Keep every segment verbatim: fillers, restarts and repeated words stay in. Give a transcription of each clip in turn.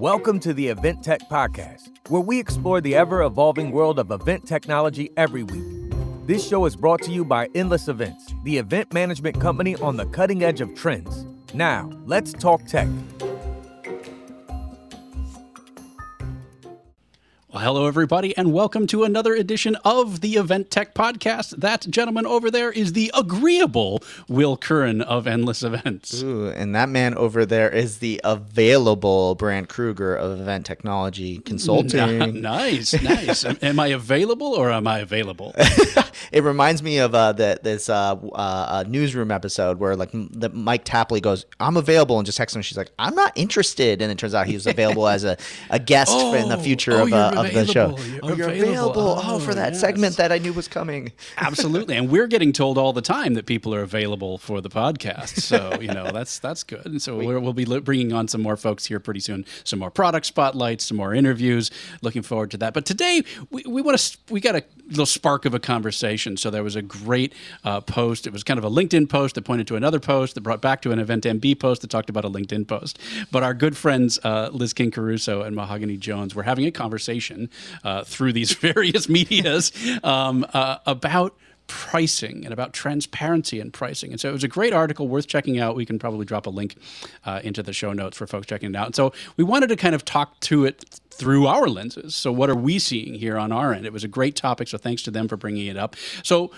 Welcome to the Event Tech Podcast, where we explore the ever-evolving world of event technology every week. This show is brought to you by Endless Events, the event management company on the cutting edge of trends. Now, let's talk tech. Well, hello, everybody, and welcome to another edition of the Event Tech Podcast. That gentleman over there is the agreeable Will Curran of Endless Events. Ooh, and that man over there is the available Brandt Krueger of Event Technology Consulting. N- nice, nice. am, am I available or am I available? It reminds me of uh, the, this uh, uh, newsroom episode where like the Mike Tapley goes, "I'm available," and just texts him. She's like, "I'm not interested," and it turns out he was available as a, a guest oh, in the future oh, of. Uh, Of the show. You're, oh, you're available. available. Oh, for that yes. segment that I knew was coming. Absolutely. And we're getting told all the time that people are available for the podcast. So, you know, that's that's good. And so we, we're, we'll be bringing on some more folks here pretty soon. Some more product spotlights, some more interviews. Looking forward to that. But today, we, we want to we got a little spark of a conversation. So there was a great uh, post. It was kind of a LinkedIn post that pointed to another post that brought back to an Event M B post that talked about a LinkedIn post. But our good friends, uh, Liz King Caruso and Mahogany Jones, were having a conversation Uh, through these various medias um, uh, about pricing and about transparency in pricing. And so it was a great article worth checking out. We can probably drop a link uh, into the show notes for folks checking it out. And so we wanted to kind of talk to it through our lenses. So what are we seeing here on our end? It was a great topic, so thanks to them for bringing it up. So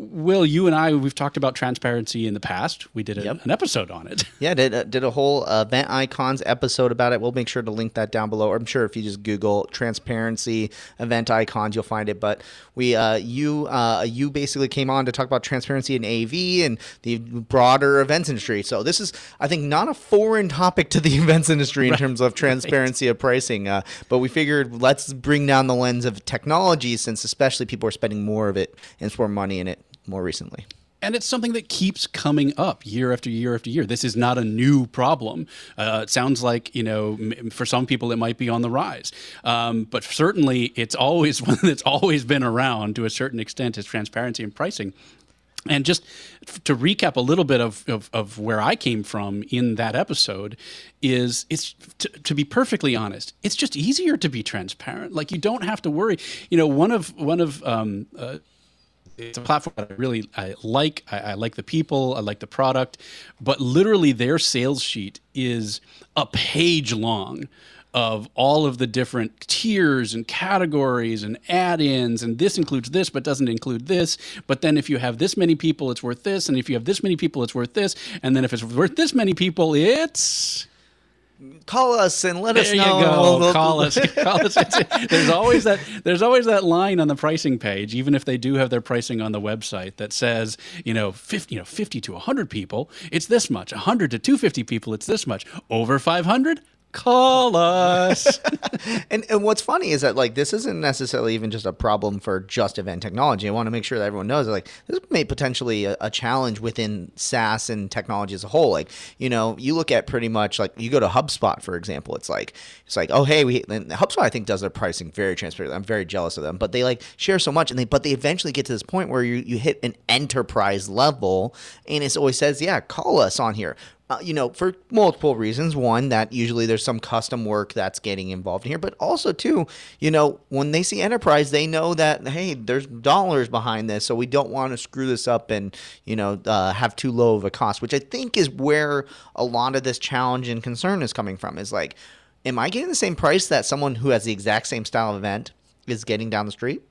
Will, you and I, we've talked about transparency in the past. We did a, yep. an episode on it. Yeah, did uh, did a whole uh, Event Icons episode about it. We'll make sure to link that down below. I'm sure if you just Google transparency Event Icons, you'll find it. But we, uh, you, uh, you basically came on to talk about transparency in A V and the broader events industry. So this is, I think, not a foreign topic to the events industry in right. terms of transparency right. of pricing. Uh, but we figured let's bring down the lens of technology, since especially people are spending more of it and more money in it. More recently. And it's something that keeps coming up year after year after year. This is not a new problem. Uh, it sounds like, you know, for some people it might be on the rise. Um, but certainly it's always one that's always been around to a certain extent is transparency and pricing. And just to recap a little bit of, of, of where I came from in that episode is it's to, to be perfectly honest, it's just easier to be transparent. Like you don't have to worry. You know, one of, one of, um, uh, It's a platform that I really I like. I, I like the people. I like the product. But literally their sales sheet is a page long of all of the different tiers and categories and add-ins. And this includes this, but doesn't include this. But then if you have this many people, it's worth this. And if you have this many people, it's worth this. And then if it's worth this many people, it's... Call us and let there us know. You go. We'll, call we'll, us. Call us. There's always that. There's always that line on the pricing page, even if they do have their pricing on the website that says, you know, fifty, you know, fifty to a hundred people, it's this much. A hundred to two fifty people, it's this much. Over five hundred. Call us. and, and what's funny is that like this isn't necessarily even just a problem for just event technology. I want to make sure that everyone knows that, like this may potentially a, a challenge within SaaS and technology as a whole. Like, you know, you look at pretty much like you go to HubSpot, for example, it's like it's like, oh, hey, we and HubSpot, I think, does their pricing very transparently. I'm very jealous of them, but they like share so much and they but they eventually get to this point where you, you hit an enterprise level and it always says, yeah, call us on here. Uh, you know, for multiple reasons. One, that usually there's some custom work that's getting involved in here. But also, too, you know, when they see enterprise, they know that, hey, there's dollars behind this. So we don't want to screw this up and, you know, uh, have too low of a cost, which I think is where a lot of this challenge and concern is coming from is like, am I getting the same price that someone who has the exact same style of event is getting down the street?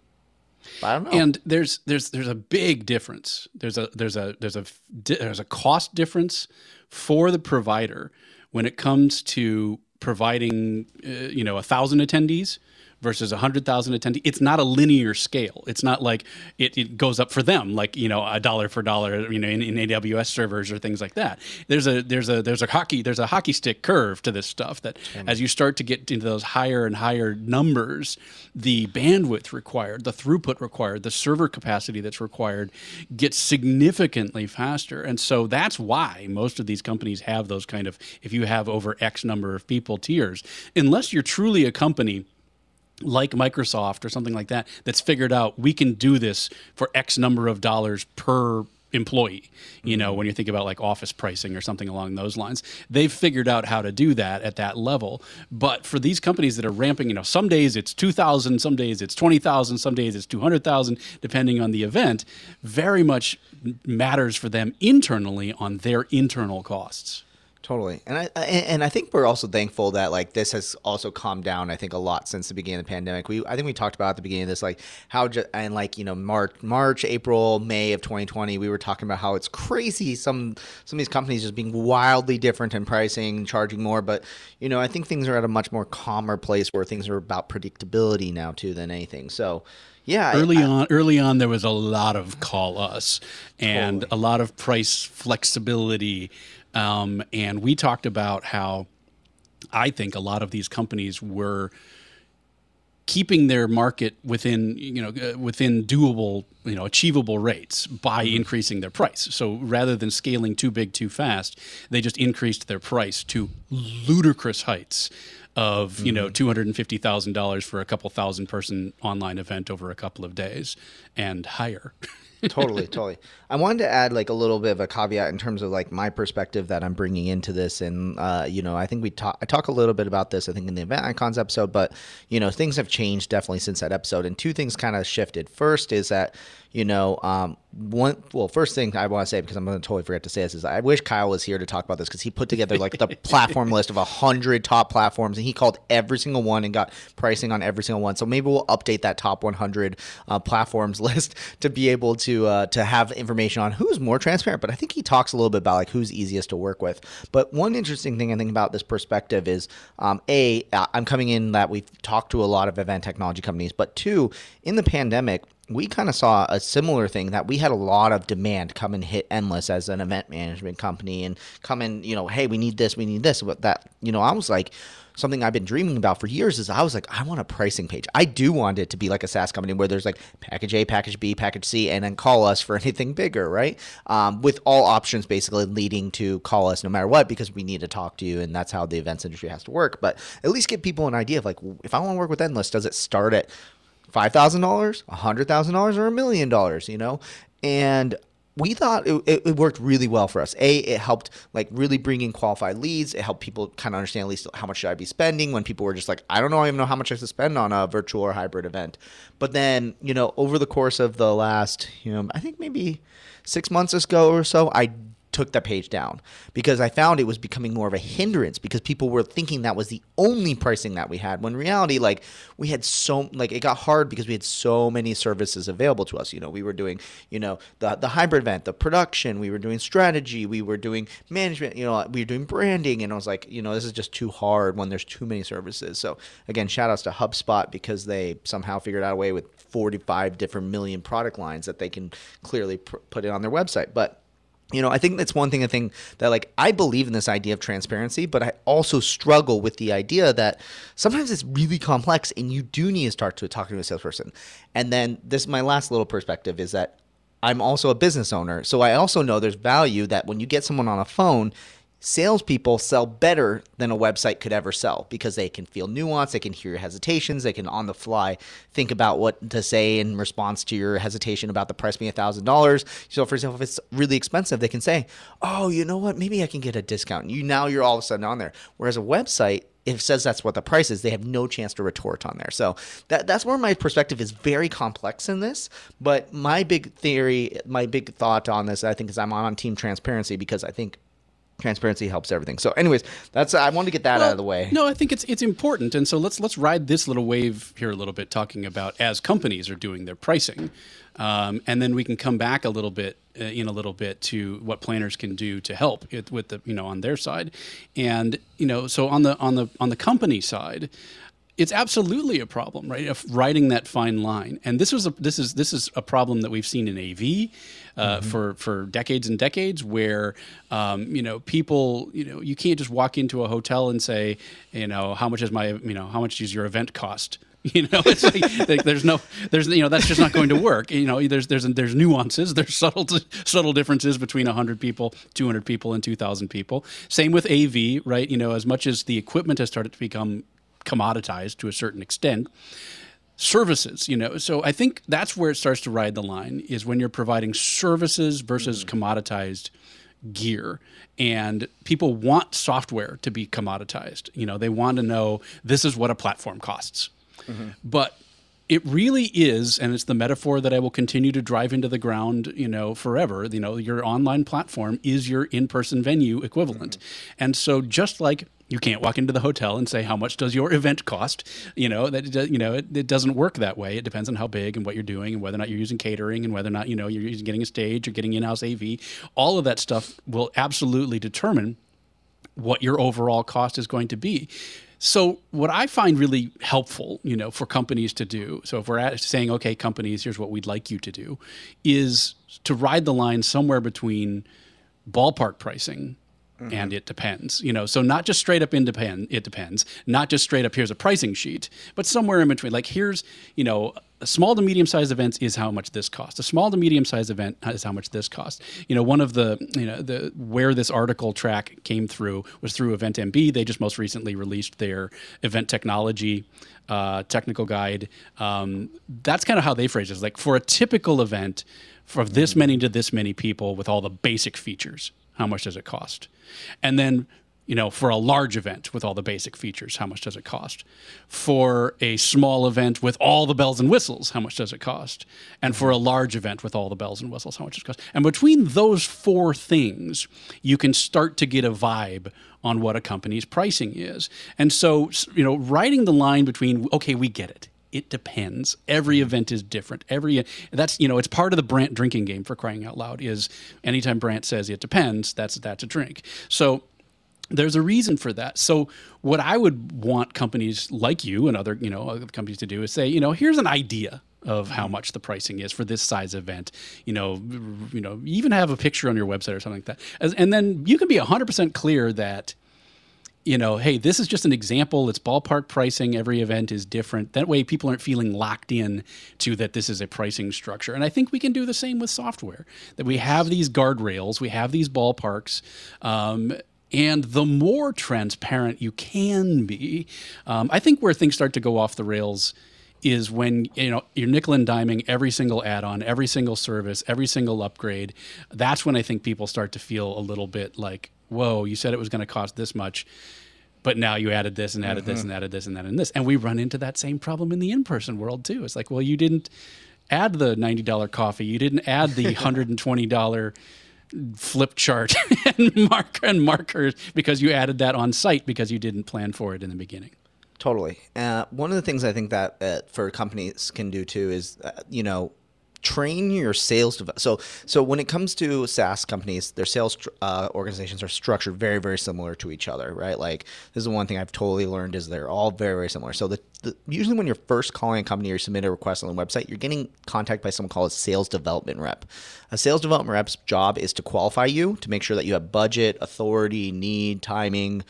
I don't know. And there's there's there's a big difference. There's a there's a there's a there's a cost difference for the provider when it comes to providing uh, you know, a thousand attendees versus one hundred thousand attendees. It's not a linear scale. It's not like it, it goes up for them, like, you know, a dollar for dollar, you know, in, in A W S servers or things like that. There's a there's a there's a hockey there's a hockey stick curve to this stuff that mm-hmm. as you start to get into those higher and higher numbers, the bandwidth required, the throughput required, the server capacity that's required gets significantly faster. And so that's why most of these companies have those kind of, if you have over X number of people tiers, unless you're truly a company like Microsoft or something like that, that's figured out we can do this for X number of dollars per employee, you know, when you think about like office pricing or something along those lines. They've figured out how to do that at that level. But for these companies that are ramping, you know, some days it's two thousand, some days it's twenty thousand, some days it's two hundred thousand, depending on the event, very much matters for them internally on their internal costs. Totally. And I, I and I think we're also thankful that like this has also calmed down, I think, a lot since the beginning of the pandemic. We I think we talked about at the beginning of this, like how ju- and like, you know, March, March, April, May of twenty twenty, we were talking about how it's crazy. Some some of these companies just being wildly different in pricing, charging more. But, you know, I think things are at a much more calmer place where things are about predictability now, too, than anything. So, yeah. Early I, I, on, early on, there was a lot of call us and totally. a lot of price flexibility. Um, and we talked about how I think a lot of these companies were keeping their market within, you know, uh, within doable, you know, achievable rates by mm-hmm. increasing their price. So rather than scaling too big too fast, they just increased their price to ludicrous heights of, mm-hmm. you know, two hundred fifty thousand dollars for a couple thousand person online event over a couple of days and higher. Totally, totally. I wanted to add like a little bit of a caveat in terms of like my perspective that I'm bringing into this. And, uh, you know, I think we talk, I talk a little bit about this, I think in the Event Icons episode, but, you know, things have changed definitely since that episode. And two things kind of shifted. First is that, you know, um, one, well, first thing I want to say, because I'm going to totally forget to say this, is I wish Kyle was here to talk about this, because he put together like the platform list of a hundred top platforms, and he called every single one and got pricing on every single one. So maybe we'll update that top one hundred uh, platforms list to be able to To, uh, to have information on who's more transparent. But I think he talks a little bit about like who's easiest to work with. But one interesting thing I think about this perspective is, um, A, I'm coming in that we've talked to a lot of event technology companies, but two, in the pandemic, we kind of saw a similar thing, that we had a lot of demand come and hit Endless as an event management company and come in, you know, hey, we need this, we need this. But that, you know, I was like, something I've been dreaming about for years is I was like, I want a pricing page. I do want it to be like a SaaS company where there's like package A, package B, package C, and then call us for anything bigger, right? Um, with all options basically leading to call us no matter what, because we need to talk to you, and that's how the events industry has to work. But at least give people an idea of like, if I want to work with Endless, does it start at five thousand dollars, one hundred thousand dollars, or a million dollars, you know? And we thought it, it worked really well for us. A, it helped like really bring in qualified leads. It helped people kind of understand at least how much should I be spending, when people were just like, I don't know, I even know how much I should spend on a virtual or hybrid event. But then, you know, over the course of the last, you know, I think maybe six months ago or so, I took that page down because I found it was becoming more of a hindrance, because people were thinking that was the only pricing that we had, when in reality, like we had so, like it got hard because we had so many services available to us. You know, we were doing, you know, the the hybrid event, the production, we were doing strategy, we were doing management, you know, we were doing branding. And I was like, you know, this is just too hard when there's too many services. So again, shout outs to HubSpot, because they somehow figured out a way with forty-five different million product lines that they can clearly pr- put it on their website. But you know, I think that's one thing, I think that like I believe in this idea of transparency, but I also struggle with the idea that sometimes it's really complex and you do need to start to talk to a salesperson. And then this, my last little perspective is that I'm also a business owner. So I also know there's value that when you get someone on a phone, salespeople sell better than a website could ever sell, because they can feel nuance, they can hear your hesitations, they can on the fly think about what to say in response to your hesitation about the price being a thousand dollars. So for example, if it's really expensive, they can say, oh, you know what, maybe I can get a discount. And you now you're all of a sudden on there. Whereas a website, if it says that's what the price is, they have no chance to retort on there. So that that's where my perspective is very complex in this. But my big theory, my big thought on this, I think, is I'm on team transparency, because I think transparency helps everything. So anyways, that's I wanted to get that well, out of the way. No, I think it's it's important. And so let's let's ride this little wave here a little bit, talking about as companies are doing their pricing. Um, and then we can come back a little bit uh, in a little bit to what planners can do to help it with the, you know, on their side. And, you know, so on the on the on the company side, it's absolutely a problem, right? Of riding that fine line. And this was a, this is this is a problem that we've seen in A V uh, mm-hmm. for for decades and decades, where um, you know, people, you know, you can't just walk into a hotel and say, you know, how much is my, you know, how much does your event cost? You know, it's like, like there's no, there's, you know, that's just not going to work. You know, there's, there's, there's nuances, there's subtle, subtle differences between one hundred people, two hundred people, and two thousand people. Same with A V, right? You know, as much as the equipment has started to become commoditized to a certain extent, services, you know. So I think that's where it starts to ride the line, is when you're providing services versus mm-hmm. commoditized gear. And people want software to be commoditized. You know, they want to know this is what a platform costs. Mm-hmm. But it really is, and it's the metaphor that I will continue to drive into the ground, you know, forever. You know, your online platform is your in-person venue equivalent. Mm-hmm. And so just like you can't walk into the hotel and say, how much does your event cost? You know, that, you know, it, it doesn't work that way. It depends on how big and what you're doing and whether or not you're using catering and whether or not, you know, you're using, getting a stage or getting in-house A V. All of that stuff will absolutely determine what your overall cost is going to be. So what I find really helpful, you know, for companies to do, so if we're at, saying, okay, companies, here's what we'd like you to do, is to ride the line somewhere between ballpark pricing mm-hmm. and it depends. You know, so not just straight up in depend, it depends, not just straight up here's a pricing sheet, but somewhere in between. Like here's, you know, a small to medium-sized events is how much this costs. A small to medium-sized event is how much this costs. You know, one of the, you know, the where this article track came through was through EventMB. They just most recently released their event technology uh, technical guide. Um, that's kind of how they phrase it. Like for a typical event, from this many to this many people with all the basic features, how much does it cost? And then, you know, for a large event with all the basic features, how much does it cost? For a small event with all the bells and whistles, how much does it cost? And for a large event with all the bells and whistles, how much does it cost? And between those four things, you can start to get a vibe on what a company's pricing is. And so, you know, riding the line between, okay, we get it. It depends. Every event is different. Every that's you know it's part of the Brandt drinking game, for crying out loud. Is anytime Brandt says it depends, that's that's a drink. So there's a reason for that. So what I would want companies like you and other, you know, other companies to do is say, you know, here's an idea of how much the pricing is for this size event. You know, you know, even have a picture on your website or something like that. As, and then you can be one hundred percent clear that, you know, hey, this is just an example. It's ballpark pricing. Every event is different. That way people aren't feeling locked in to that this is a pricing structure. And I think we can do the same with software, that we have these guardrails, we have these ballparks, um, and the more transparent you can be, um, I think where things start to go off the rails is when, you know, you're nickel and diming every single add-on, every single service, every single upgrade. That's when I think people start to feel a little bit like, whoa, you said it was going to cost this much, but now you added this and added mm-hmm. this and added this and that and this. And we run into that same problem in the in-person world too. It's like, well, you didn't add the ninety dollars coffee. You didn't add the one hundred twenty dollars flip chart and marker and markers because you added that on site because you didn't plan for it in the beginning. Totally. Uh, one of the things I think that uh, for companies can do too is, uh, you know, train your sales. Dev- so, so when it comes to SaaS companies, their sales uh, organizations are structured very, very similar to each other, right? Like this is one thing I've totally learned is they're all very, very similar. So the, the usually when you're first calling a company or you submit a request on the website, you're getting contacted by someone called a sales development rep. A sales development rep's job is to qualify you, to make sure that you have budget, authority, need, timing.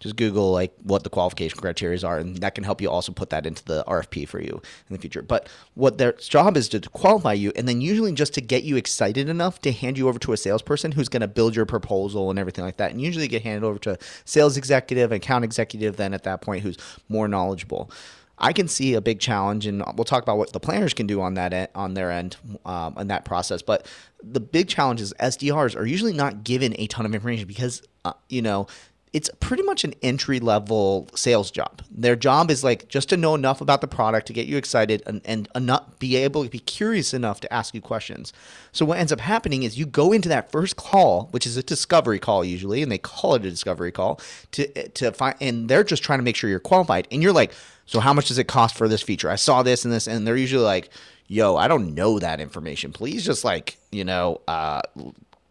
Just Google like what the qualification criteria are, and that can help you also put that into the R F P for you in the future. But what their job is to qualify you, and then usually just to get you excited enough to hand you over to a salesperson who's going to build your proposal and everything like that. And usually get handed over to a sales executive, account executive, then at that point who's more knowledgeable. I can see a big challenge, and we'll talk about what the planners can do on that end, on their end, um, on that process. But the big challenge is S D Rs are usually not given a ton of information because uh, you know. It's pretty much an entry-level sales job. Their job is like just to know enough about the product to get you excited and, and, and not be able to be curious enough to ask you questions. So what ends up happening is you go into that first call, which is a discovery call usually, and they call it a discovery call, to to find, and they're just trying to make sure you're qualified. And you're like, so how much does it cost for this feature? I saw this and this, and they're usually like, yo, I don't know that information. Please just like, you know, uh,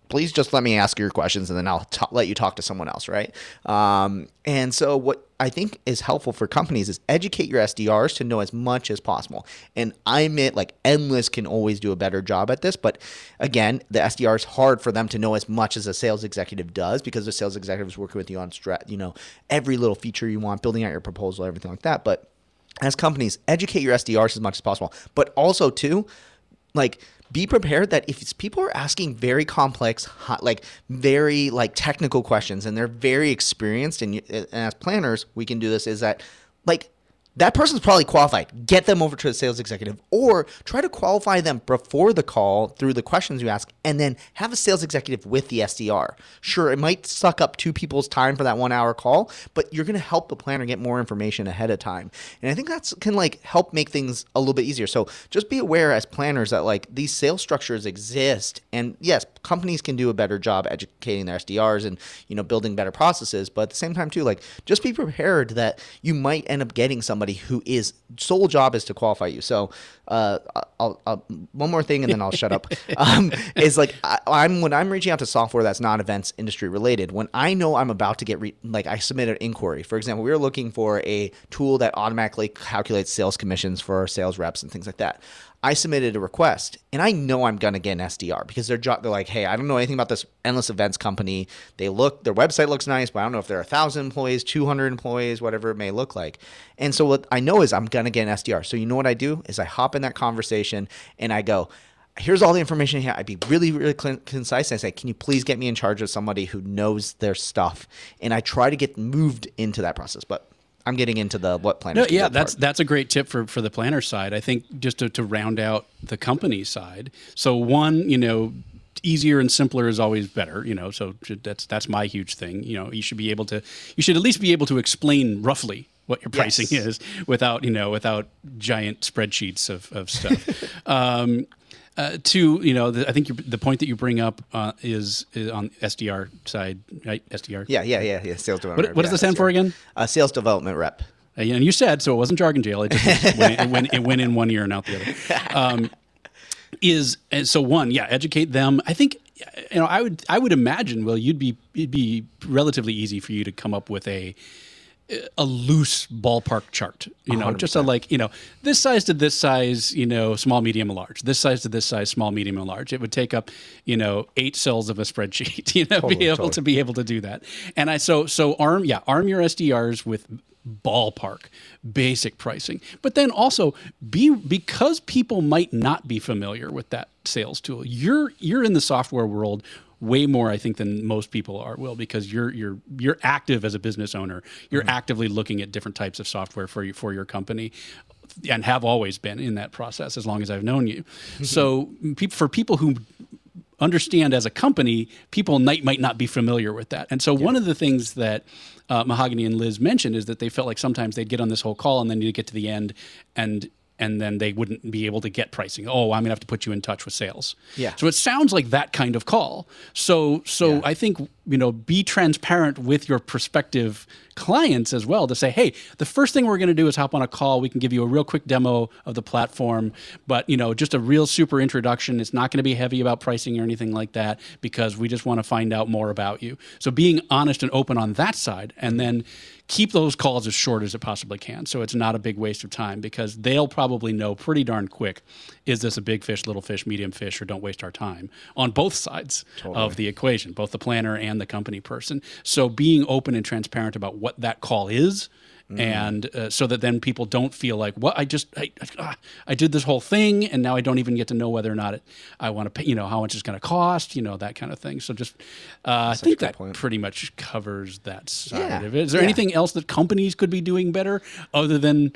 please just let me ask your questions and then I'll t- let you talk to someone else, right? Um, and so what I think is helpful for companies is educate your S D Rs to know as much as possible. And I admit, like, Endless can always do a better job at this. But again, the S D R is hard for them to know as much as a sales executive does because the sales executive is working with you on, strat- you know, every little feature you want, building out your proposal, everything like that. But as companies, educate your S D Rs as much as possible. But also, too, like, be prepared that if it's people are asking very complex, hot, like very like technical questions and they're very experienced, and, you, and as planners, we can do this, is that like that person's probably qualified. Get them over to a sales executive, or try to qualify them before the call through the questions you ask, and then have a sales executive with the S D R. Sure, it might suck up two people's time for that one hour call, but you're going to help the planner get more information ahead of time. And I think that's can like help make things a little bit easier. So just be aware as planners that like these sales structures exist, and yes, companies can do a better job educating their S D Rs and, you know, building better processes. But at the same time too, like just be prepared that you might end up getting somebody who is sole job is to qualify you. So uh, I'll, I'll, one more thing and then I'll shut up um, is like I, I'm when I'm reaching out to software that's not events industry related, when I know I'm about to get re- like I submit an inquiry. For example, we were looking for a tool that automatically calculates sales commissions for our sales reps and things like that. I submitted a request and I know I'm going to get an S D R because they're, jo- they're like, hey, I don't know anything about this Endless Events company. They look, their website looks nice, but I don't know if they're one thousand employees, two hundred employees, whatever it may look like. And so what I know is I'm going to get an S D R. So you know what I do is I hop in that conversation and I go, here's all the information here. I'd be really, really concise. I say, can you please get me in charge of somebody who knows their stuff? And I try to get moved into that process. But I'm getting into the what planners. No, yeah, that's part. That's a great tip for, for the planner side. I think just to, to round out the company side. So one, you know, easier and simpler is always better, you know, so that's that's my huge thing. You know, you should be able to, you should at least be able to explain roughly what your pricing yes. is without, you know, without giant spreadsheets of, of stuff. um, Uh, two, you know, the, I think the point that you bring up uh, is, is on S D R side, right? S D R. Yeah, yeah, yeah, yeah. Sales development. What, rep, what does yeah, it stand S D R. For again? Uh, sales development rep. And you said so. It wasn't jargon jail. It just went, it, went, it went in one ear and out the other. Um, is so one, yeah. Educate them. I think you know. I would. I would imagine. Well, you'd be. It'd be relatively easy for you to come up with a. a loose ballpark chart, you know, one hundred percent. Just a like, you know, this size to this size, you know, small, medium, and large, this size to this size, small, medium, and large. It would take up, you know, eight cells of a spreadsheet, you know, totally, be able totally. to be able to do that. And I, so, so arm, yeah, arm your S D Rs with ballpark, basic pricing, but then also be, because people might not be familiar with that sales tool. You're, you're in the software world way more, I think, than most people are, Will, because you're you're you're active as a business owner. You're mm-hmm. actively looking at different types of software for you, for your company, and have always been in that process as long as I've known you. Mm-hmm. So pe- for people who understand as a company, people might, might not be familiar with that. And so yeah. one of the things that uh, Mahogany and Liz mentioned is that they felt like sometimes they'd get on this whole call and then you'd get to the end and and then they wouldn't be able to get pricing. Oh, I'm gonna have to put you in touch with sales. Yeah. So it sounds like that kind of call. So, so yeah. I think, you know, be transparent with your prospective clients as well to say, hey, the first thing we're gonna do is hop on a call. We can give you a real quick demo of the platform, but you know, just a real super introduction. It's not gonna be heavy about pricing or anything like that because we just wanna find out more about you. So being honest and open on that side, and then keep those calls as short as it possibly can. So it's not a big waste of time because they'll probably know pretty darn quick, is this a big fish, little fish, medium fish, or don't waste our time on both sides totally. Of the equation, both the planner and the company person. So being open and transparent about what that call is, mm-hmm. and uh, so that then people don't feel like, what, I just, I, I, I did this whole thing and now I don't even get to know whether or not it, I want to pay, you know, how much it's going to cost, you know, that kind of thing. So just, uh, I think that point. Pretty much covers that side yeah. of it. Is there yeah. anything else that companies could be doing better other than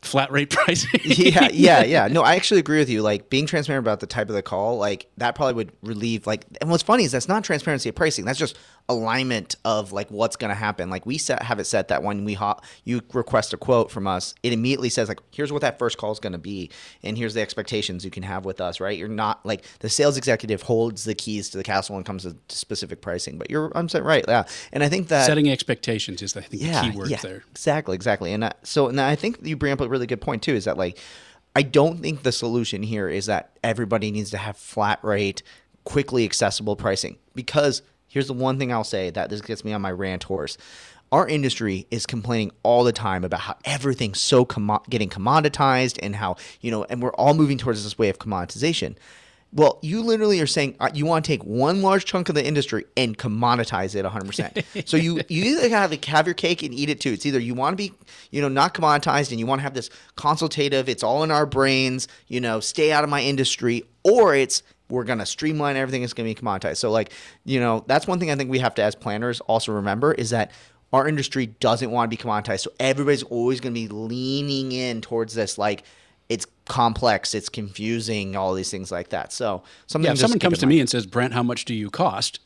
flat rate pricing? yeah, yeah, yeah. No, I actually agree with you. Like being transparent about the type of the call, like that probably would relieve like, and what's funny is that's not transparency of pricing. That's just alignment of like what's going to happen. Like we set, have it set that when we hop, you request a quote from us, it immediately says like, here's what that first call is going to be. And here's the expectations you can have with us, right? You're not like the sales executive holds the keys to the castle when it comes to specific pricing, but you're, I'm saying, right. Yeah. And I think that setting expectations is the, I think, yeah, the key word yeah, there. Exactly. Exactly. And I, so, and I think you bring up a really good point too, is that like I don't think the solution here is that everybody needs to have flat rate, quickly accessible pricing, because here's the one thing I'll say that this gets me on my rant horse. Our industry is complaining all the time about how everything's so com- getting commoditized and how, you know, and we're all moving towards this way of commoditization. Well, you literally are saying uh, you want to take one large chunk of the industry and commoditize it one hundred percent. So you, you either have to have your cake and eat it too. It's either you want to be, you know, not commoditized and you want to have this consultative, it's all in our brains, you know, stay out of my industry, or it's we're going to streamline everything, it's going to be commoditized. So like, you know, that's one thing I think we have to as planners also remember is that our industry doesn't want to be commoditized. So everybody's always going to be leaning in towards this, like, it's complex, it's confusing, all these things like that. So something yeah, if someone comes to me and says, Brandt, how much do you cost?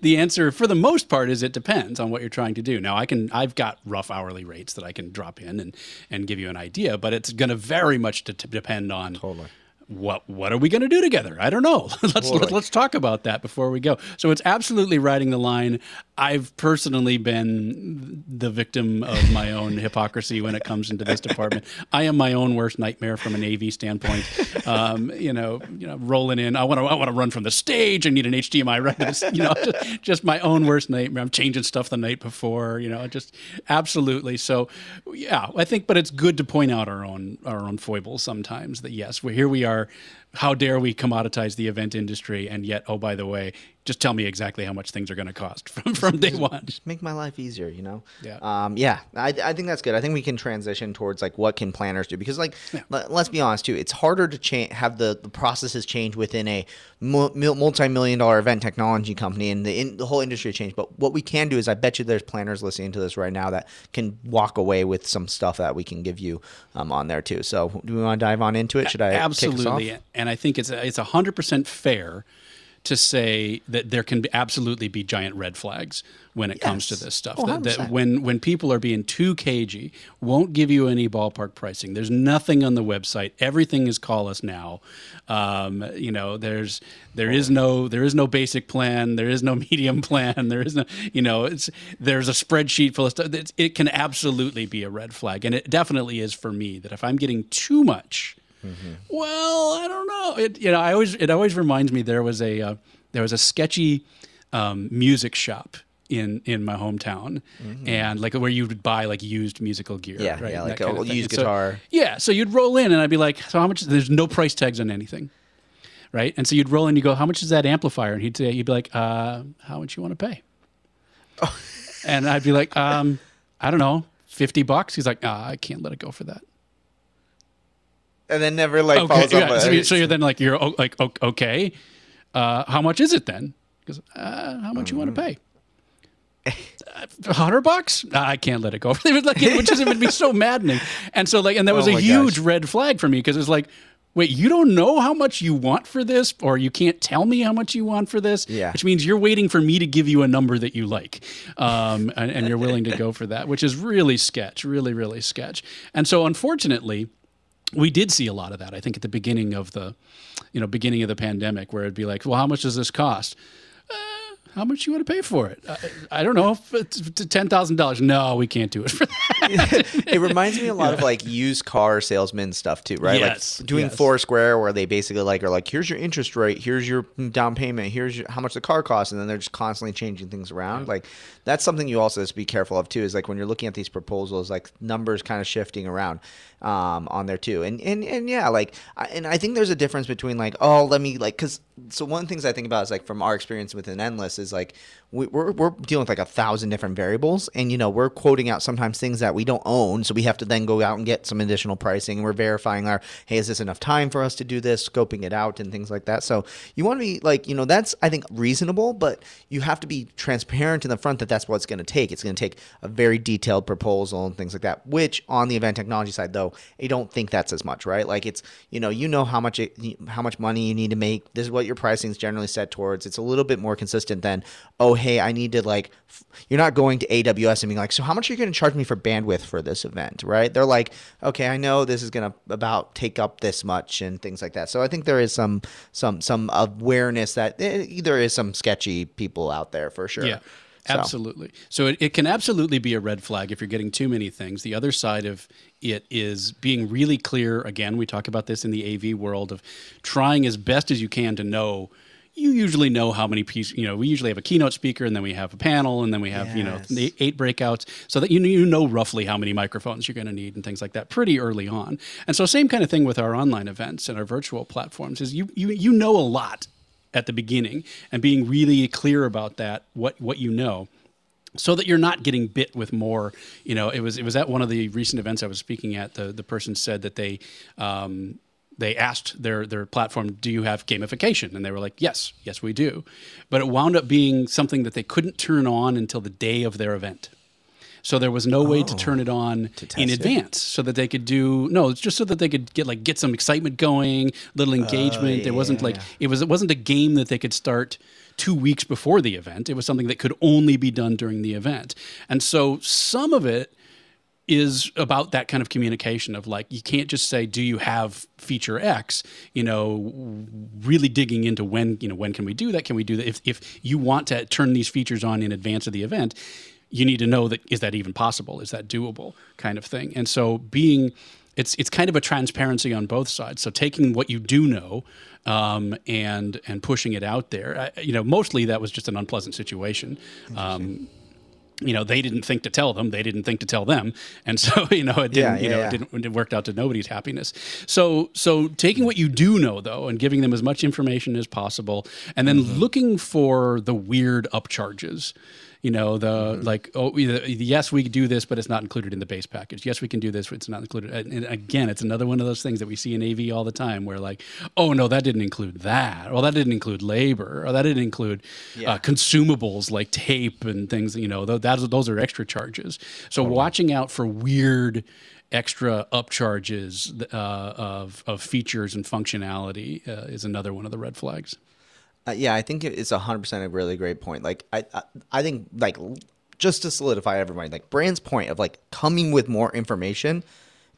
The answer for the most part is it depends on what you're trying to do. Now I can, I've got rough hourly rates that I can drop in and, and give you an idea, but it's going to very much de- depend on totally. what, what are we going to do together? I don't know. let's, totally. let, let's talk about that before we go. So it's absolutely riding the line. I've personally been the victim of my own hypocrisy when it comes into this department. I am my own worst nightmare from an A V standpoint. Um, you know, you know, rolling in, I want to, I want to run from the stage. I need an H D M I right this, you know, just, just my own worst nightmare. I'm changing stuff the night before, you know, just absolutely. So yeah, I think, but it's good to point out our own, our own foibles sometimes. That yes, well, here we are. How dare we commoditize the event industry? And yet, oh, by the way, just tell me exactly how much things are going to cost from, from day one. Just make my life easier, you know? Yeah. Um, yeah, I, I think that's good. I think we can transition towards, like, what can planners do? Because, like, yeah. let, let's be honest, too. It's harder to cha- have the, the processes change within a mu- multi-million dollar event technology company and the, in, the whole industry change. But what we can do is, I bet you there's planners listening to this right now that can walk away with some stuff that we can give you um, on there, too. So do we want to dive on into it? Should I Absolutely. Kick us off? And I think it's it's one hundred percent fair to say that there can be, absolutely be giant red flags when it yes. comes to this stuff. Oh, that, that when when people are being too cagey, won't give you any ballpark pricing. There's nothing on the website. Everything is call us now. Um, you know, there's there is no there is no basic plan. There is no medium plan. There is no you know it's there's a spreadsheet full of stuff. It's, it can absolutely be a red flag, and it definitely is for me that if I'm getting too much. Mm-hmm. Well, I don't know. It, you know, I always it always reminds me there was a uh, there was a sketchy um, music shop in in my hometown, mm-hmm. and like where you would buy like used musical gear, yeah, right? yeah, like a used guitar. So, yeah, so you'd roll in, and I'd be like, "So how much?" There's no price tags on anything, right? And so you'd roll in, you go, "How much is that amplifier?" And he'd say, "You'd be like, uh, how much you want to pay?" Oh. And I'd be like, um, "I don't know, fifty bucks." He's like, uh, "I can't let it go for that." And then never like okay, follows yeah. up. So, so you're then like you're like okay, uh, how much is it then? Because uh, how much mm-hmm. you want to pay? A hundred bucks? I can't let it go. It was like it just would be so maddening. And so like and that was oh a huge gosh. red flag for me because it's like, wait, you don't know how much you want for this, or you can't tell me how much you want for this, yeah. which means you're waiting for me to give you a number that you like, um, and, and you're willing to go for that, which is really sketch, really really sketch. And so unfortunately. We did see a lot of that, I think, at the beginning of the, you know, beginning of the pandemic, where it'd be like, well, how much does this cost? Uh, how much you want to pay for it? I, I don't know, ten thousand dollars. No, we can't do it for that. It reminds me a lot yeah. of like used car salesman stuff too, right? Yes, like doing yes. Foursquare, where they basically like are like, here's your interest rate, here's your down payment, here's your, how much the car costs, and then they're just constantly changing things around. Yeah. Like that's something you also have to be careful of too, is like when you're looking at these proposals, like numbers kind of shifting around. Um, on there too. And, and, and yeah, like, I, and I think there's a difference between like, oh, let me like, cause so one of the things I think about is like from our experience with an Endless is like, we, we're, we're dealing with like a thousand different variables, and, you know, we're quoting out sometimes things that we don't own. So we have to then go out and get some additional pricing, and we're verifying our, hey, is this enough time for us to do this, scoping it out and things like that. So you want to be like, you know, that's, I think, reasonable, but you have to be transparent in the front that that's what it's going to take. It's going to take a very detailed proposal and things like that, which on the event technology side though, I don't think that's as much, right? Like it's, you know, you know how much it, how much money you need to make. This is what your pricing is generally set towards. It's a little bit more consistent than, oh, hey, I need to like, f-. You're not going to A W S and being like, so how much are you going to charge me for bandwidth for this event, right? They're like, okay, I know this is going to about take up this much and things like that. So I think there is some some some awareness that eh, there is some sketchy people out there for sure. Yeah. So. Absolutely. So it, it can absolutely be a red flag if you're getting too many things. The other side of it is being really clear. Again, we talk about this in the A V world of trying as best as you can to know. You usually know how many pieces, you know, we usually have a keynote speaker, and then we have a panel, and then we have, yes. you know, eight breakouts, so that you you know roughly how many microphones you're going to need and things like that pretty early on. And so same kind of thing with our online events and our virtual platforms is you you you know a lot at the beginning, and being really clear about that, what what you know, so that you're not getting bit with more. You know, it was it was at one of the recent events I was speaking at. The the person said that they um, they asked their their platform, do you have gamification? And they were like, yes, yes, we do. But it wound up being something that they couldn't turn on until the day of their event. So there was no way oh, to turn it on in advance it. so that they could do, no, it's just so that they could get like get some excitement going, little engagement. Uh, yeah, there wasn't yeah, like, yeah. it was, it wasn't a game that they could start two weeks before the event. It was something that could only be done during the event. And so some of it is about that kind of communication of like, you can't just say, do you have feature X? You know, really digging into when, you know, when can we do that? Can we do that? If if you want to turn these features on in advance of the event, you need to know that, is that even possible? Is that doable kind of thing? And so being, it's it's kind of a transparency on both sides. So taking what you do know um, and and pushing it out there. I, you know, mostly that was just an unpleasant situation. Um, you know, they didn't think to tell them. They didn't think to tell them. And so, you know, it didn't, yeah, yeah, you know, yeah. it, didn't, it worked out to nobody's happiness. So so taking what you do know, though, and giving them as much information as possible, and then mm-hmm. looking for the weird upcharges. You know, the mm-hmm. like, oh, yes, we do this, but it's not included in the base package. Yes, we can do this, but it's not included. And again, it's another one of those things that we see in A V all the time where like, oh, no, that didn't include that. Or that didn't include labor. Or that didn't include yeah. uh, consumables like tape and things, you know, th- that's, those are extra charges. So totally. Watching out for weird extra upcharges uh, of, of features and functionality uh, is another one of the red flags. Uh, yeah, I think it's one hundred percent a really great point. Like, I, I, I think, like, just to solidify everybody, like, Brandt's point of, like, coming with more information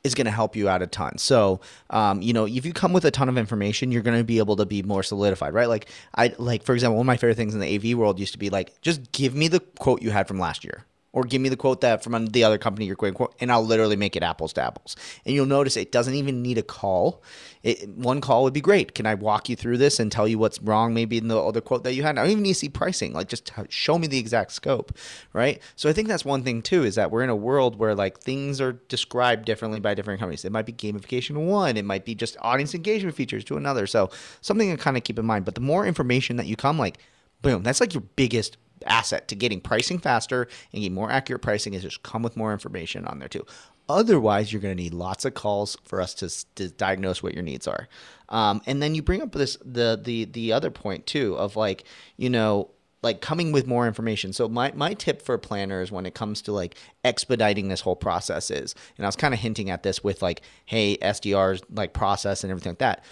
is going to help you out a ton. So, um, you know, if you come with a ton of information, you're going to be able to be more solidified, right? Like, I, like, for example, one of my favorite things in the A V world used to be, like, just give me the quote you had from last year. Or give me the quote that from the other company you're quoting, and I'll literally make it apples to apples. And you'll notice it doesn't even need a call. It, one call would be great. Can I walk you through this and tell you what's wrong maybe in the other quote that you had? I don't even need to see pricing. Like, just show me the exact scope, right? So I think that's one thing, too, is that we're in a world where, like, things are described differently by different companies. It might be gamification one. It might be just audience engagement features to another. So something to kind of keep in mind. But the more information that you come, like, boom, that's, like, your biggest asset to getting pricing faster and get more accurate pricing is just come with more information on there too. Otherwise, you're going to need lots of calls for us to, to diagnose what your needs are. Um, and then you bring up this the the the other point too of like, you know, like coming with more information. So my my tip for planners when it comes to like expediting this whole process is, and I was kind of hinting at this with like, hey, S D Rs like process and everything like that.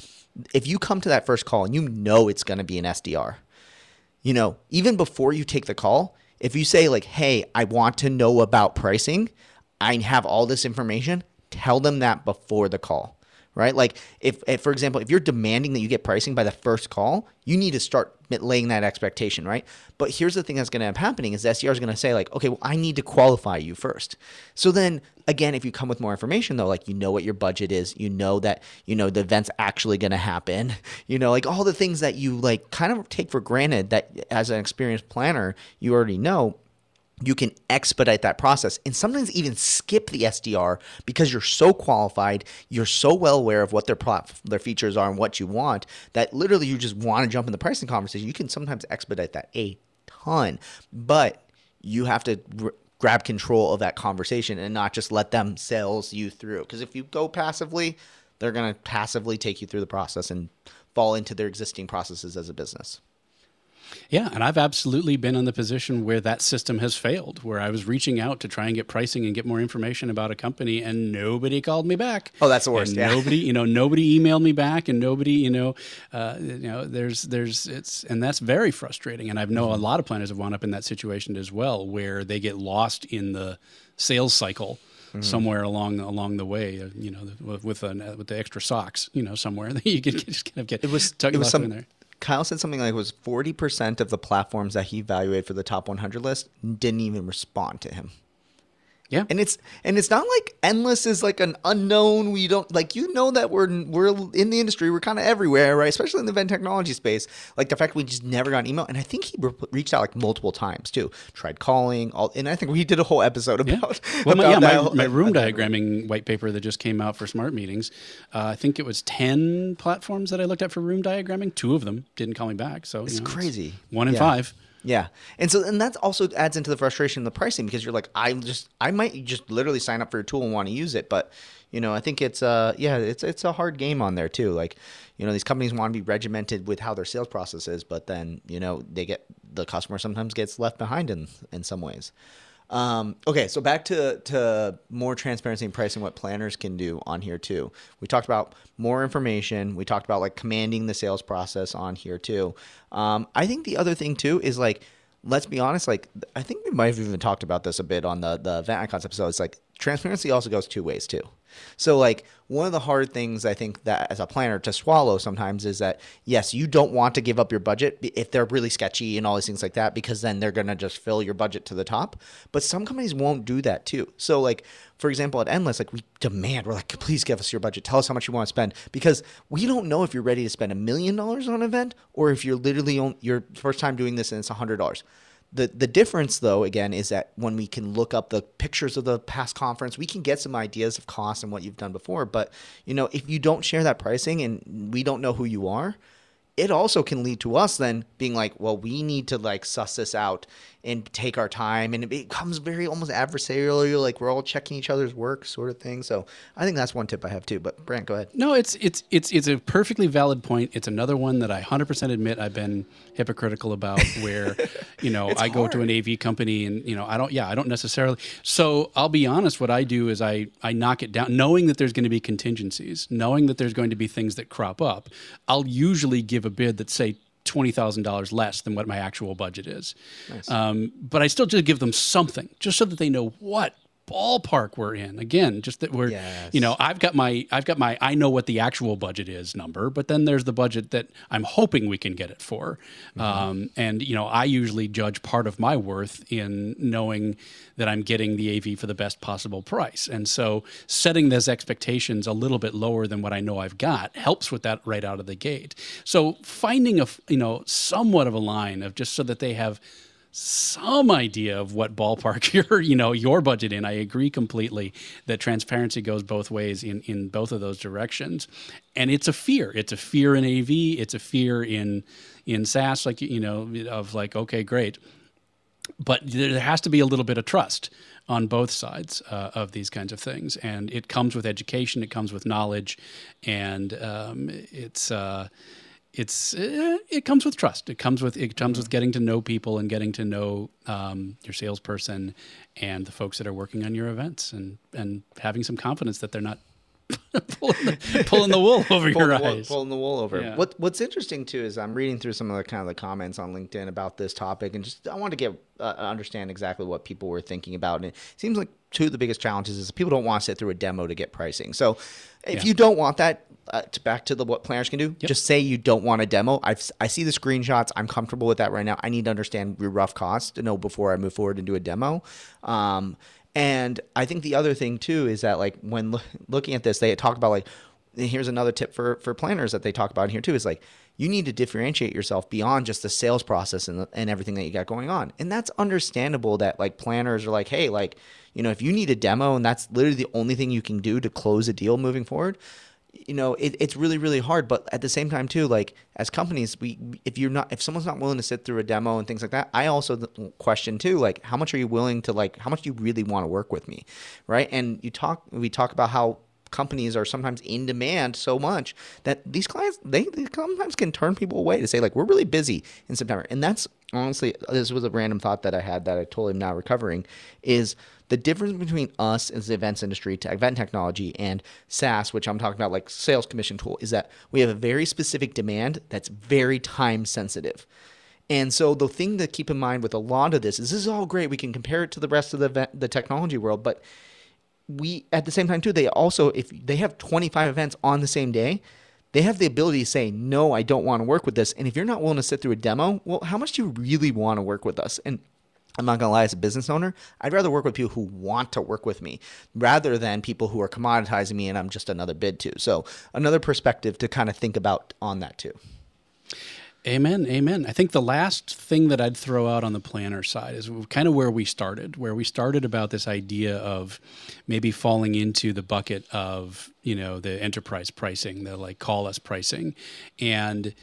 If you come to that first call and you know it's going to be an S D R. You know, even before you take the call, if you say like, hey, I want to know about pricing, I have all this information, tell them that before the call, right? Like if, if, for example, if you're demanding that you get pricing by the first call, you need to start laying that expectation, right? But here's the thing that's going to end up happening is the S D R is going to say like, okay, well, I need to qualify you first. So then again, if you come with more information though, like you know what your budget is, you know that, you know, the event's actually going to happen, you know, like all the things that you like kind of take for granted that as an experienced planner, you already know. You can expedite that process and sometimes even skip the S D R because you're so qualified, you're so well aware of what their prop, their features are and what you want that literally you just want to jump in the pricing conversation. You can sometimes expedite that a ton, but you have to re- grab control of that conversation and not just let them sales you through. Because if you go passively, they're going to passively take you through the process and fall into their existing processes as a business. Yeah, and I've absolutely been in the position where that system has failed, where I was reaching out to try and get pricing and get more information about a company, and nobody called me back. Oh, that's the worst. And yeah. Nobody, you know, nobody emailed me back, and nobody, you know, uh, you know, there's, there's, it's, and that's very frustrating. And I know mm-hmm. a lot of planners have wound up in that situation as well, where they get lost in the sales cycle. Mm-hmm. Somewhere along along the way, you know, with with, an, with the extra socks, you know, somewhere that you could just kind of get. It was tucked it was some, in there. Kyle said something like it was forty percent of the platforms that he evaluated for the top one hundred list didn't even respond to him. Yeah. And it's and it's not like Endless is like an unknown. We don't like, you know, that we're we're in the industry. We're kind of everywhere, right? Especially in the event technology space. Like the fact we just never got an email. And I think he re- reached out like multiple times too. Tried calling. all, And I think we did a whole episode about, yeah. well, about my, yeah, that. My, my room diagramming white paper that just came out for smart meetings. Uh, I think it was ten platforms that I looked at for room diagramming. Two of them didn't call me back. So it's you know, crazy. It's one in yeah. five. Yeah. And so, and that also adds into the frustration of the pricing, because you're like, I just, I might just literally sign up for your tool and want to use it. But, you know, I think it's, uh, yeah, it's, it's a hard game on there too. Like, you know, these companies want to be regimented with how their sales process is, but then, you know, they get, the customer sometimes gets left behind in, in some ways. Um, okay. So back to, to more transparency and pricing, what planners can do on here too. We talked about more information. We talked about like commanding the sales process on here too. Um, I think the other thing too is like, let's be honest, like I think we might have even talked about this a bit on the, the Event Icons episode. It's like transparency also goes two ways too. So like one of the hard things I think that as a planner to swallow sometimes is that, yes, you don't want to give up your budget if they're really sketchy and all these things like that, because then they're going to just fill your budget to the top. But some companies won't do that too. So like, for example, at Endless, like we demand, we're like, please give us your budget. Tell us how much you want to spend, because we don't know if you're ready to spend a million dollars on an event or if you're literally on your first time doing this and it's a hundred dollars. The the difference, though, again, is that when we can look up the pictures of the past conference, we can get some ideas of costs and what you've done before. But, you know, if you don't share that pricing and we don't know who you are, it also can lead to us then being like, well, we need to like suss this out and take our time. And it becomes very almost adversarial, like we're all checking each other's work sort of thing. So I think that's one tip I have too. But Brandt, go ahead. No, it's it's it's it's a perfectly valid point. It's another one that I one hundred percent admit I've been hypocritical about where, you know, I go hard. to an A V company and, you know, I don't, yeah, I don't necessarily. So I'll be honest, what I do is I, I knock it down, knowing that there's going to be contingencies, knowing that there's going to be things that crop up. I'll usually give a bid that's, say, twenty thousand dollars less than what my actual budget is. Nice. Um, but I still just give them something just so that they know what ballpark we're in. Again, just that we're, yes. you know, I've got my, I've got my, I know what the actual budget is number, but then there's the budget that I'm hoping we can get it for. Mm-hmm. Um, and, you know, I usually judge part of my worth in knowing that I'm getting the A V for the best possible price. And so setting those expectations a little bit lower than what I know I've got helps with that right out of the gate. So finding a, you know, somewhat of a line of just so that they have some idea of what ballpark your, you know, your budget in. I agree completely that transparency goes both ways in, in both of those directions. And it's a fear. It's a fear in A V. It's a fear in, in SaaS, like, you know, of like, okay, great. But there has to be a little bit of trust on both sides uh, of these kinds of things. And it comes with education. It comes with knowledge. And um, it's... Uh, It's it comes with trust. It comes with it comes with getting to know people and getting to know um, your salesperson and the folks that are working on your events and, and having some confidence that they're not pulling, the, pulling the wool over your pulling eyes. The, pulling the wool over. Yeah. What What's interesting too is I'm reading through some of the kind of the comments on LinkedIn about this topic, and just I want to get uh, understand exactly what people were thinking about. And it seems like two of the biggest challenges is people don't want to sit through a demo to get pricing. So if yeah. you don't want that. Uh, to back to the what planners can do, yep. just say you don't want a demo. I've, I see the screenshots. I'm comfortable with that right now. I need to understand your rough cost to know before I move forward and do a demo. Um, and I think the other thing too is that like when lo- looking at this, they talk about like, here's another tip for, for planners that they talk about in here too, is like you need to differentiate yourself beyond just the sales process and, the, and everything that you got going on. And that's understandable that like planners are like, hey, like, you know, if you need a demo and that's literally the only thing you can do to close a deal moving forward, you know, it, it's really, really hard. But at the same time too, like as companies, we, if you're not, if someone's not willing to sit through a demo and things like that, I also question too, like how much are you willing to like, how much do you really want to work with me? Right. And you talk, we talk about how companies are sometimes in demand so much that these clients, they, they sometimes can turn people away to say like, we're really busy in September. And that's honestly, this was a random thought that I had that I totally am now recovering is, the difference between us as the events industry to event technology and SaaS, which I'm talking about like sales commission tool, is that we have a very specific demand that's very time sensitive. And so the thing to keep in mind with a lot of this is this is all great. We can compare it to the rest of the event, the technology world, but we at the same time too, they also, if they have twenty-five events on the same day, they have the ability to say, no, I don't want to work with this. And if you're not willing to sit through a demo, well, how much do you really want to work with us? And I'm not going to lie, as a business owner, I'd rather work with people who want to work with me rather than people who are commoditizing me and I'm just another bid to. So another perspective to kind of think about on that too. Amen. Amen. I think the last thing that I'd throw out on the planner side is kind of where we started, where we started about this idea of maybe falling into the bucket of, you know, the enterprise pricing, the like call us pricing. And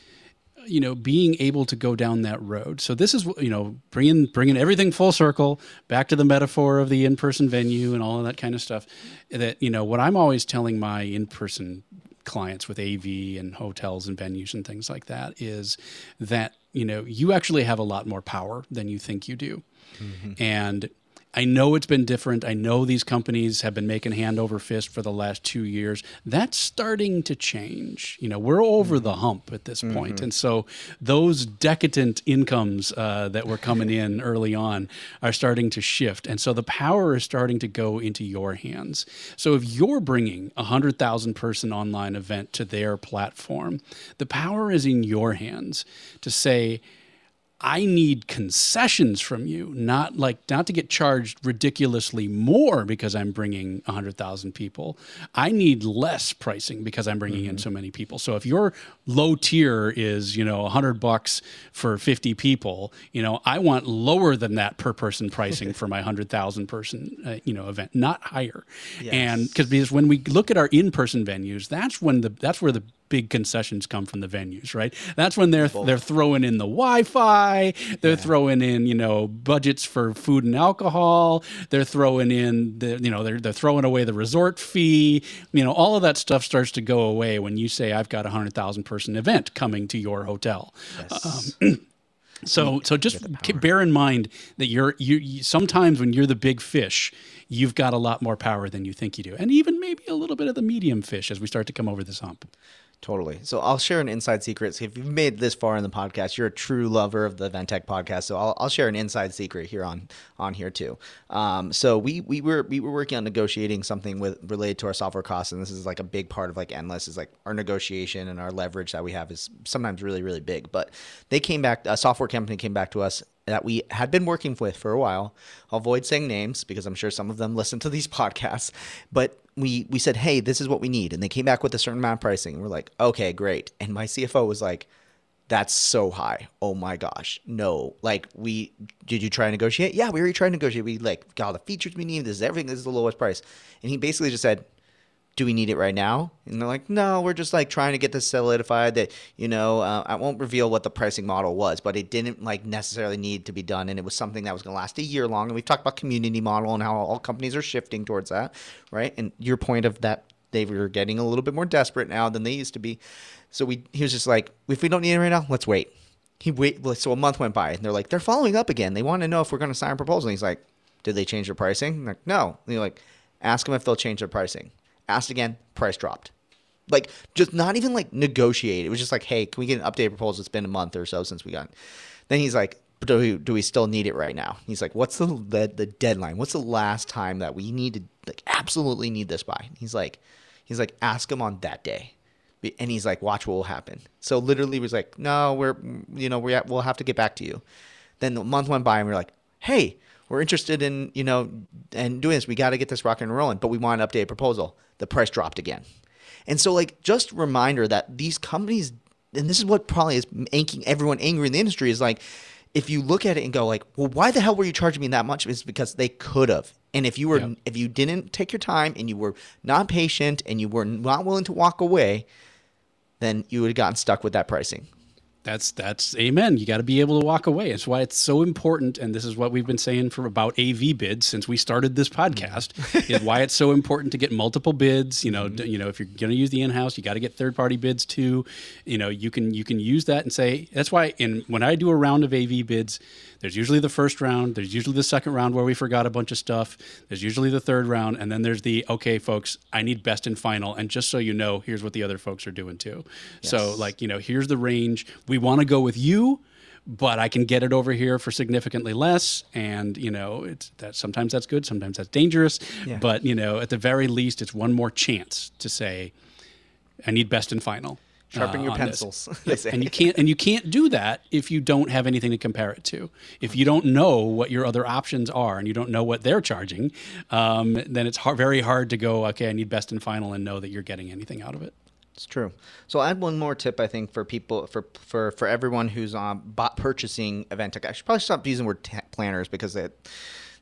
you know, being able to go down that road. So this is, you know, bringing, bringing everything full circle back to the metaphor of the in-person venue and all of that kind of stuff that, you know, what I'm always telling my in-person clients with A V and hotels and venues and things like that is that, you know, you actually have a lot more power than you think you do. Mm-hmm. And I know it's been different. I know these companies have been making hand over fist for the last two years. That's starting to change. You know, we're over mm-hmm. the hump at this mm-hmm. point. And so those decadent incomes uh, that were coming in early on are starting to shift. And so the power is starting to go into your hands. So if you're bringing a one hundred thousand person online event to their platform, the power is in your hands to say, I need concessions from you, not like not to get charged ridiculously more because I'm bringing one hundred thousand people. I need less pricing because I'm bringing mm-hmm. in so many people. So if your low tier is, you know, one hundred bucks for fifty people, you know, I want lower than that per person pricing for my one hundred thousand person, uh, you know, event, not higher. Yes. And because because when we look at our in-person venues, that's when the that's where the big concessions come from the venues, right? That's when they're Both. they're throwing in the Wi-Fi, they're yeah. throwing in, you know, budgets for food and alcohol, they're throwing in the, you know, they're they're throwing away the resort fee, you know, all of that stuff starts to go away when you say I've got a hundred thousand person event coming to your hotel. Yes. Um, So, so just bear in mind that you're you, you. Sometimes when you're the big fish, you've got a lot more power than you think you do, and even maybe a little bit of the medium fish as we start to come over this hump. Totally. So I'll share an inside secret. If you've made this far in the podcast, you're a true lover of the Event Tech podcast. So I'll, I'll share an inside secret here on on here too. Um, so we we were we were working on negotiating something with related to our software costs, and this is like a big part of like Endless is like our negotiation and our leverage that we have is sometimes really really big. But they came back. A software company came back to us that we had been working with for a while. I'll avoid saying names because I'm sure some of them listen to these podcasts, but we we said, hey, this is what we need. And they came back with a certain amount of pricing. And we're like, okay, great. And my C F O was like, that's so high. Oh my gosh. No. Like we, did you try to negotiate? Yeah, we already tried to negotiate. We like got all the features we need. This is everything. This is the lowest price. And he basically just said, do we need it right now? And they're like, no, we're just like trying to get this solidified that, you know, uh, I won't reveal what the pricing model was, but it didn't like necessarily need to be done. And it was something that was going to last a year long. And we've talked about community model and how all companies are shifting towards that, right? And your point of that, they were getting a little bit more desperate now than they used to be. So we, he was just like, if we don't need it right now, let's wait. He wait. So a month went by and they're like, they're following up again. They want to know if we're going to sign a proposal. And he's like, did they change their pricing? I'm like, no. And you're like, ask them if they'll change their pricing. Asked again, price dropped. Like, just not even, like, negotiate. It was just like, hey, can we get an updated proposal? It's been a month or so since we got it. Then he's like, do we, do we still need it right now? He's like, what's the, the the deadline? What's the last time that we need to, like, absolutely need this by? And he's like, he's like, ask him on that day. And he's like, watch what will happen. So literally was like, no, we're, you know, we're, we'll have to get back to you. Then a month went by and we we're like, hey, we're interested in, you know, and doing this. We got to get this rocking and rolling, but we want an updated proposal. The price dropped again. And so, like, just a reminder that these companies, and this is what probably is making everyone angry in the industry, is like, if you look at it and go like, well, why the hell were you charging me that much? It's because they could have. And if you were, yep. if you didn't take your time and you were not patient and you were not willing to walk away, then you would have gotten stuck with that pricing. That's, that's, amen. You got to be able to walk away. That's why it's so important. And this is what we've been saying for about A V bids since we started this podcast, is why it's so important to get multiple bids. You know, mm-hmm. d- you know, if you're going to use the in-house, you got to get third-party bids too. You know, you can, you can use that and say, that's why in, when I do a round of A V bids, there's usually the first round, there's usually the second round where we forgot a bunch of stuff. There's usually the third round. And then there's the, okay, folks, I need best and final. And just so you know, here's what the other folks are doing too. Yes. So like, you know, here's the range. We We want to go with you, but I can get it over here for significantly less. And, you know, it's that sometimes that's good, sometimes that's dangerous. Yeah. But, you know, at the very least, it's one more chance to say, I need best and final. Sharpen uh, your pencils, they say. And you can't, and you can't do that if you don't have anything to compare it to. If you don't know what your other options are and you don't know what they're charging, um, then it's hard, very hard to go, okay, I need best and final and know that you're getting anything out of it. It's true. So I'll add one more tip, I think, for people, for for, for everyone who's um, bought purchasing event tech. I should probably stop using the word tech planners because it,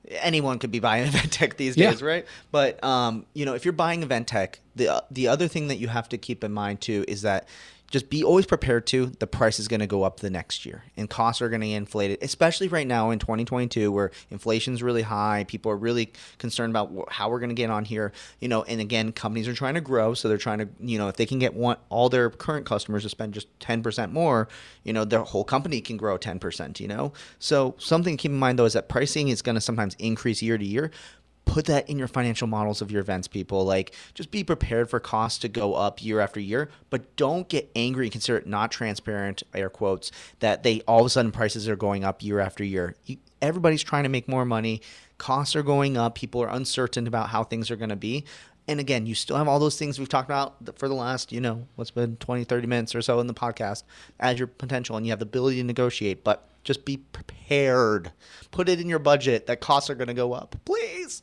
anyone could be buying event tech these yeah. days, right? But um, you know, if you're buying event tech, the the other thing that you have to keep in mind too is that just be always prepared to, the price is going to go up the next year and costs are going to inflate it, especially right now in twenty twenty-two where inflation's really high. People are really concerned about how we're going to get on here, you know, and again, companies are trying to grow. So they're trying to, you know, if they can get one, all their current customers to spend just ten percent more, you know, their whole company can grow ten percent, you know? So something to keep in mind though, is that pricing is going to sometimes increase year to year. Put that in your financial models of your events, people. Like, just be prepared for costs to go up year after year, but don't get angry and consider it not transparent, air quotes, that they all of a sudden prices are going up year after year. You, everybody's trying to make more money. Costs are going up. People are uncertain about how things are going to be. And again, you still have all those things we've talked about for the last, you know, what's been twenty, thirty minutes or so in the podcast as your potential, and you have the ability to negotiate, but just be prepared. Put it in your budget that costs are going to go up, please.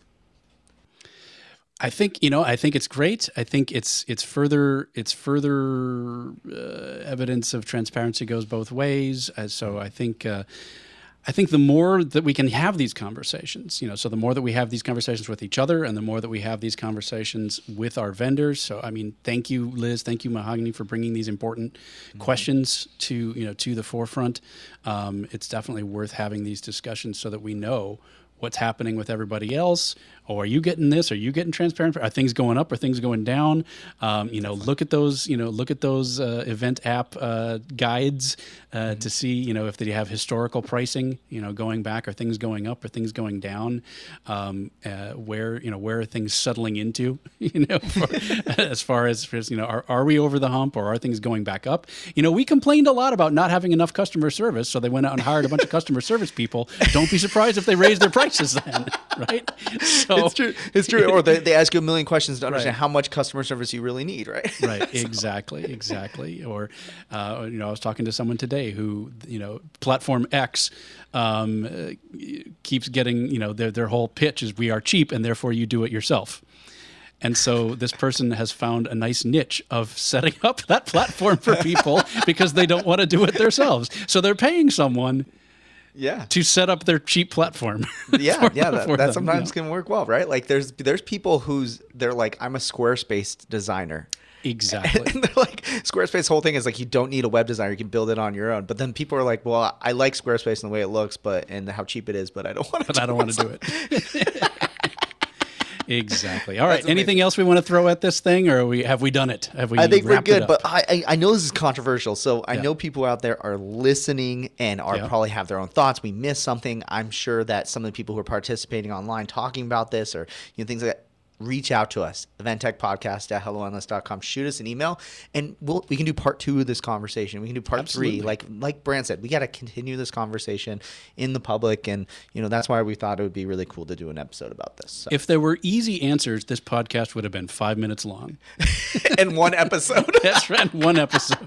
I think, you know, I think it's great. I think it's it's further it's further uh, evidence of transparency goes both ways. Uh, so I think uh, I think the more that we can have these conversations, you know, so the more that we have these conversations with each other, and the more that we have these conversations with our vendors. So I mean, thank you, Liz, thank you, Mahogany, for bringing these important mm-hmm. questions to you know to the forefront. Um, it's definitely worth having these discussions so that we know what's happening with everybody else. Oh, are you getting this? Are you getting transparent? Are things going up? Are things going down? Um, you know, look at those, you know, look at those uh, event app uh, guides uh, mm-hmm. to see, you know, if they have historical pricing, you know, going back. Are things going up? Are things going down? Um, uh, where, you know, where are things settling into, you know, for, as far as, you know, are, are we over the hump or are things going back up? You know, we complained a lot about not having enough customer service. So they went out and hired a bunch of customer service people. Don't be surprised if they raise their prices. Then, right? So, it's true. It's true. Or they, they ask you a million questions to understand right. how much customer service you really need, right? Right. so. Exactly. Exactly. Or, uh, you know, I was talking to someone today who, you know, Platform X um, uh, keeps getting, you know, their their whole pitch is we are cheap and therefore you do it yourself. And so this person has found a nice niche of setting up that platform for people because they don't want to do it themselves. So they're paying someone Yeah, to set up their cheap platform. yeah, for, yeah, that, that them, sometimes you know. can work well, right? Like there's there's people who's they're like, I'm a Squarespace designer. Exactly. And they're like, Squarespace whole thing is like, you don't need a web designer. You can build it on your own. But then people are like, well, I like Squarespace and the way it looks, but and how cheap it is, but I don't want to. But do I don't want to do it. Exactly. All right. Anything else we want to throw at this thing, or are we have we done it? Have we? I think we're good, but I I know this is controversial, so I yeah. know people out there are listening and are yeah. probably have their own thoughts. We missed something. I'm sure that some of the people who are participating online talking about this, or you know things like that. Reach out to us, event tech podcast at hello endless dot com. Shoot us an email, and we'll, we can do part two of this conversation. We can do part Absolutely. three. Like like Brandt said, we got to continue this conversation in the public, and you know that's why we thought it would be really cool to do an episode about this. So. If there were easy answers, this podcast would have been five minutes long. And one episode. That's right, one episode.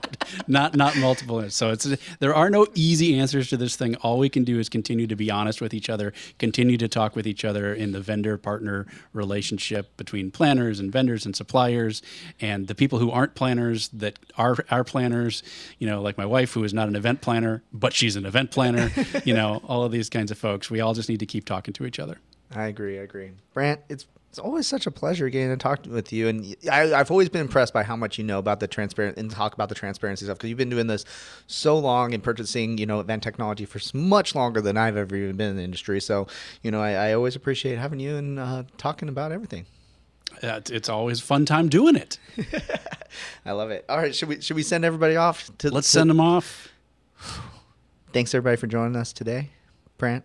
Not not multiple. So it's there are no easy answers to this thing. All we can do is continue to be honest with each other, continue to talk with each other in the vendor-partner relationship, between planners and vendors and suppliers and the people who aren't planners that are our planners, you know, like my wife, who is not an event planner, but she's an event planner, you know, all of these kinds of folks. We all just need to keep talking to each other. I agree. I agree. Brandt, it's It's always such a pleasure getting to talk with you, and I, I've always been impressed by how much you know about the transparent and talk about the transparency stuff, because you've been doing this so long and purchasing, you know, event technology for much longer than I've ever even been in the industry. So, you know, I, I always appreciate having you and uh, talking about everything. Uh, it's always a fun time doing it. I love it. All right, should we should we send everybody off? To Let's to, send them off. Thanks everybody for joining us today, Brandt,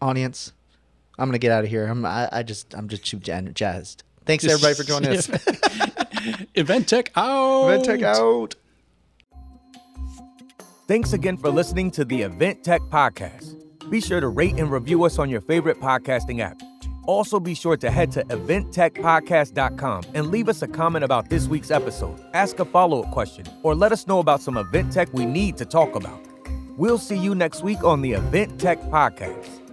audience. I'm gonna get out of here. I'm I, I just I'm just too jazzed. Thanks everybody for joining us. Event Tech out. Event Tech out. Thanks again for listening to the Event Tech Podcast. Be sure to rate and review us on your favorite podcasting app. Also, be sure to head to event tech podcast dot com and leave us a comment about this week's episode. Ask a follow-up question or let us know about some event tech we need to talk about. We'll see you next week on the Event Tech Podcast.